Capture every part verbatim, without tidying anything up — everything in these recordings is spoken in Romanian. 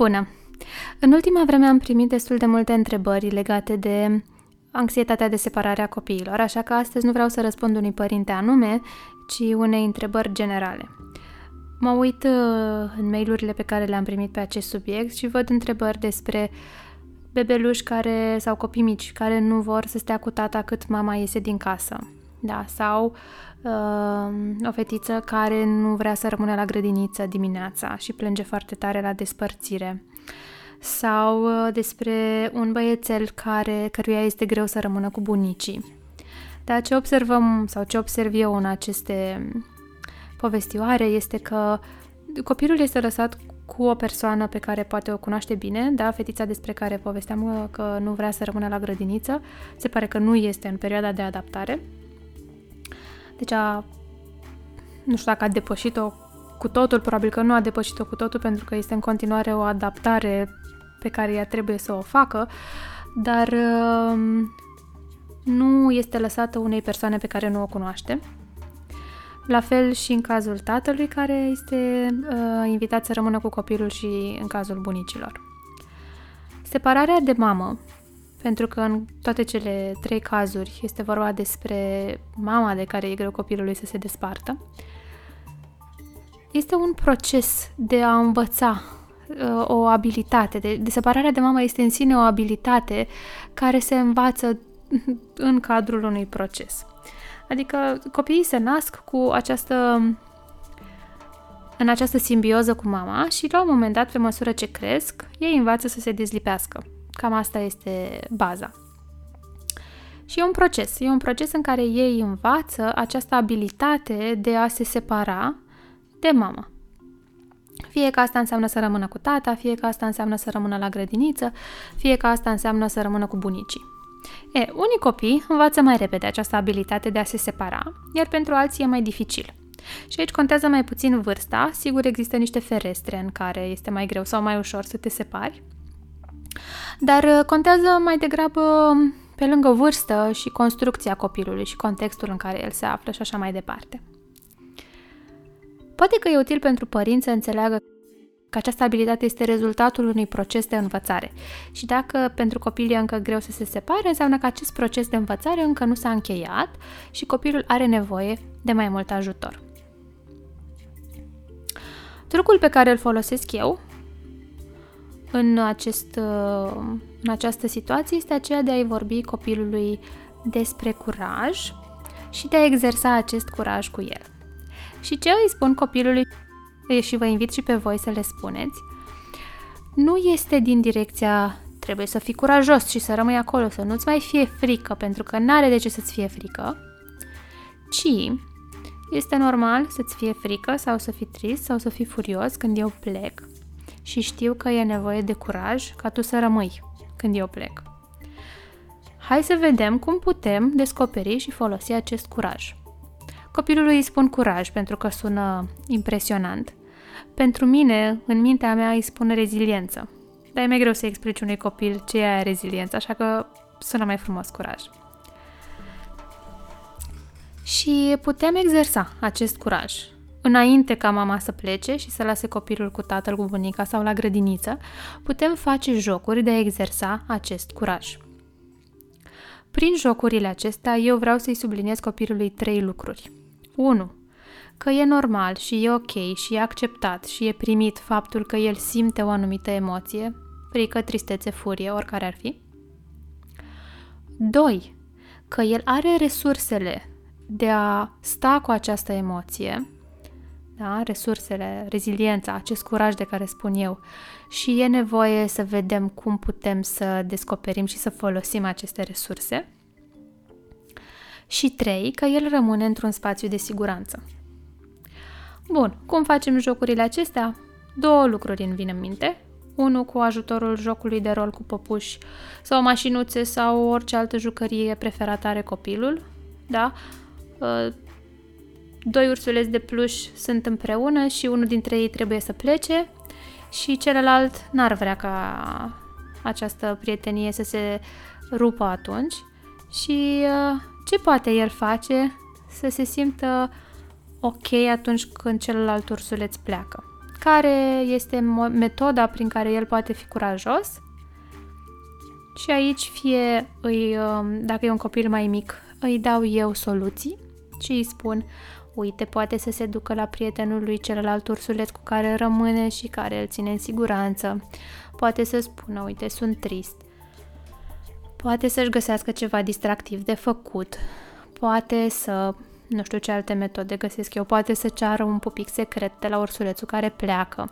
Bună! În ultima vreme am primit destul de multe întrebări legate de anxietatea de separare a copiilor, așa că astăzi nu vreau să răspund unui părinte anume, ci unei întrebări generale. Mă uit în mail-urile pe care le-am primit pe acest subiect și văd întrebări despre bebeluși care, sau copii mici care nu vor să stea cu tata cât mama iese din casă. Da, sau uh, o fetiță care nu vrea să rămână la grădiniță dimineața și plânge foarte tare la despărțire. Sau uh, despre un băiețel care, căruia este greu să rămână cu bunicii. Dar ce observăm sau ce observ eu în aceste povestioare este că copilul este lăsat cu o persoană pe care poate o cunoaște bine, da, fetița despre care povesteam că nu vrea să rămână la grădiniță, se pare că nu este în perioada de adaptare. Deci a, nu știu dacă a depășit-o cu totul, probabil că nu a depășit-o cu totul, pentru că este în continuare o adaptare pe care ea trebuie să o facă, dar nu este lăsată unei persoane pe care nu o cunoaște. La fel și în cazul tatălui care este uh, invitat să rămână cu copilul și în cazul bunicilor. Separarea de mamă, pentru că în toate cele trei cazuri este vorba despre mama de care e greu copilului să se despartă, este un proces de a învăța uh, o abilitate. De, de separarea de mamă este în sine o abilitate care se învață în cadrul unui proces. Adică copiii se nasc cu această, în această simbioză cu mama și la un moment dat, pe măsură ce cresc, ei învață să se dezlipească. Cam asta este baza. Și e un proces. E un proces în care ei învață această abilitate de a se separa de mama. Fie că asta înseamnă să rămână cu tata, fie că asta înseamnă să rămână la grădiniță, fie că asta înseamnă să rămână cu bunicii. E, unii copii învață mai repede această abilitate de a se separa, iar pentru alții e mai dificil. Și aici contează mai puțin vârsta, sigur există niște ferestre în care este mai greu sau mai ușor să te separi, dar contează mai degrabă pe lângă vârstă și construcția copilului și contextul în care el se află și așa mai departe. Poate că e util pentru părinți să înțeleagă că această abilitate este rezultatul unui proces de învățare. Și dacă pentru copil e încă greu să se separe, înseamnă că acest proces de învățare încă nu s-a încheiat și copilul are nevoie de mai mult ajutor. Trucul pe care îl folosesc eu în, acest, în această situație este aceea de a-i vorbi copilului despre curaj și de a exersa acest curaj cu el. Și ce îi spun copilului? Și vă invit și pe voi să le spuneți, nu este din direcția trebuie să fii curajos și să rămâi acolo, să nu-ți mai fie frică, pentru că n-are de ce să-ți fie frică, ci este normal să-ți fie frică sau să fii trist sau să fii furios când eu plec și știu că e nevoie de curaj ca tu să rămâi când eu plec. Hai să vedem cum putem descoperi și folosi acest curaj. Copilului îi spun curaj pentru că sună impresionant. Pentru mine, în mintea mea, îi spun reziliență. Dar e mai greu să explici unui copil ce e reziliență, așa că sună mai frumos curaj. Și putem exersa acest curaj. Înainte ca mama să plece și să lase copilul cu tatăl, cu bunica sau la grădiniță, putem face jocuri de a exersa acest curaj. Prin jocurile acestea, eu vreau să-i subliniez copilului trei lucruri. unu Că e normal și e ok și e acceptat și e primit faptul că el simte o anumită emoție, frică, tristețe, furie, oricare ar fi. doi Că el are resursele de a sta cu această emoție, da? Resursele, reziliența, acest curaj de care spun eu, și e nevoie să vedem cum putem să descoperim și să folosim aceste resurse. Și trei Că el rămâne într-un spațiu de siguranță. Bun, cum facem jocurile acestea? Două lucruri îmi vin în minte. Unul cu ajutorul jocului de rol cu păpuși sau mașinuțe sau orice altă jucărie preferată are copilul. Da? Doi ursuleți de pluș sunt împreună și unul dintre ei trebuie să plece și celălalt n-ar vrea ca această prietenie să se rupă atunci. Și ce poate el face să se simtă ok atunci când celălalt ursuleț pleacă? care este metoda prin care el poate fi curajos. Și aici, fie îi, dacă e un copil mai mic, îi dau eu soluții și îi spun: uite, poate să se ducă la prietenul lui, celălalt ursuleț cu care rămâne și care îl ține în siguranță. Poate să spună: uite, sunt trist. Poate să-și găsească ceva distractiv de făcut. Poate să, nu știu ce alte metode găsesc eu, poate să ceară un pupic secret de la ursulețul care pleacă.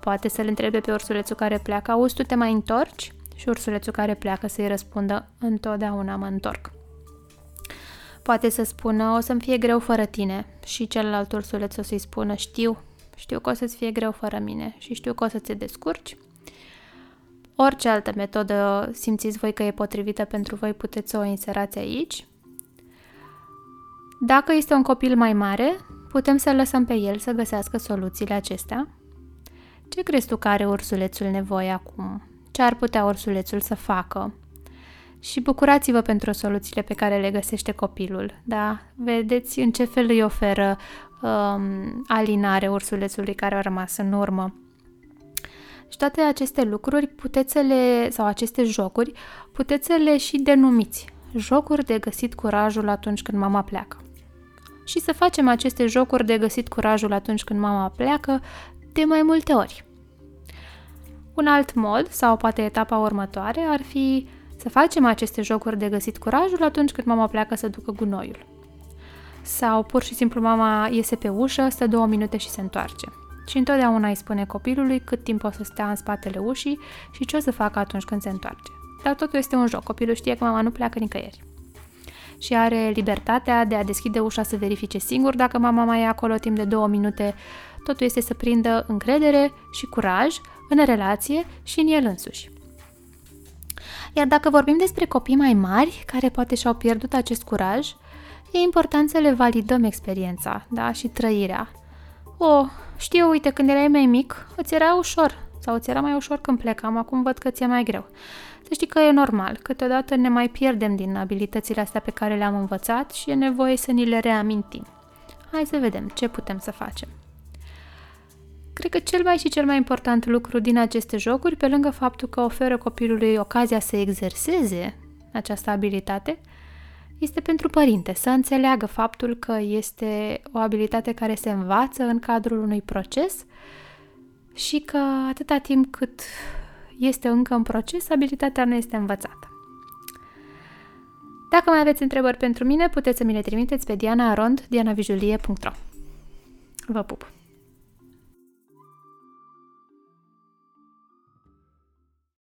Poate să-l întrebe pe ursulețul care pleacă: auzi, tu te mai întorci? Și ursulețul care pleacă să-i răspundă: întotdeauna mă întorc. Poate să spună: o să-mi fie greu fără tine. Și celălalt ursuleț o să-i spună: știu, știu că o să-ți fie greu fără mine și știu că o să te descurci. Orice altă metodă simțiți voi că e potrivită pentru voi, puteți să o inserați aici. Dacă este un copil mai mare, putem să-l lăsăm pe el să găsească soluțiile acestea. Ce crezi tu că are ursulețul nevoie acum? Ce ar putea ursulețul să facă? Și bucurați-vă pentru soluțiile pe care le găsește copilul, da? Vedeți în ce fel îi oferă um, alinare ursulețului care a rămas în urmă. Și toate aceste lucruri puteți să le, sau aceste jocuri, puteți să le și denumiți. Jocuri de găsit curajul atunci când mama pleacă. Și să facem aceste jocuri de găsit curajul atunci când mama pleacă de mai multe ori. Un alt mod, sau poate etapa următoare, ar fi să facem aceste jocuri de găsit curajul atunci când mama pleacă să ducă gunoiul. Sau pur și simplu mama iese pe ușă, stă două minute și se întoarce. Și întotdeauna îi spune copilului cât timp o să stea în spatele ușii și ce o să facă atunci când se întoarce. Dar totul este un joc, copilul știe că mama nu pleacă nicăieri. Și are libertatea de a deschide ușa să verifice singur dacă mama mai e acolo timp de două minute. Totul este să prindă încredere și curaj în relație și în el însuși. Iar dacă vorbim despre copii mai mari, care poate și-au pierdut acest curaj, e important să le validăm experiența, da? Și trăirea. O, știu, uite, când erai mai mic, îți era ușor sau îți era mai ușor când plecam, acum văd că ți-e mai greu. Să știi că e normal, câteodată ne mai pierdem din abilitățile astea pe care le-am învățat și e nevoie să ni le reamintim. Hai să vedem ce putem să facem. Cred că cel mai și cel mai important lucru din aceste jocuri, pe lângă faptul că oferă copilului ocazia să exerseze această abilitate, este pentru părinte să înțeleagă faptul că este o abilitate care se învață în cadrul unui proces și că atâta timp cât este încă în proces, abilitatea nu este învățată. Dacă mai aveți întrebări pentru mine, puteți să mi le trimiteți pe diana arond punct diana vijulie punct ro. Vă pup!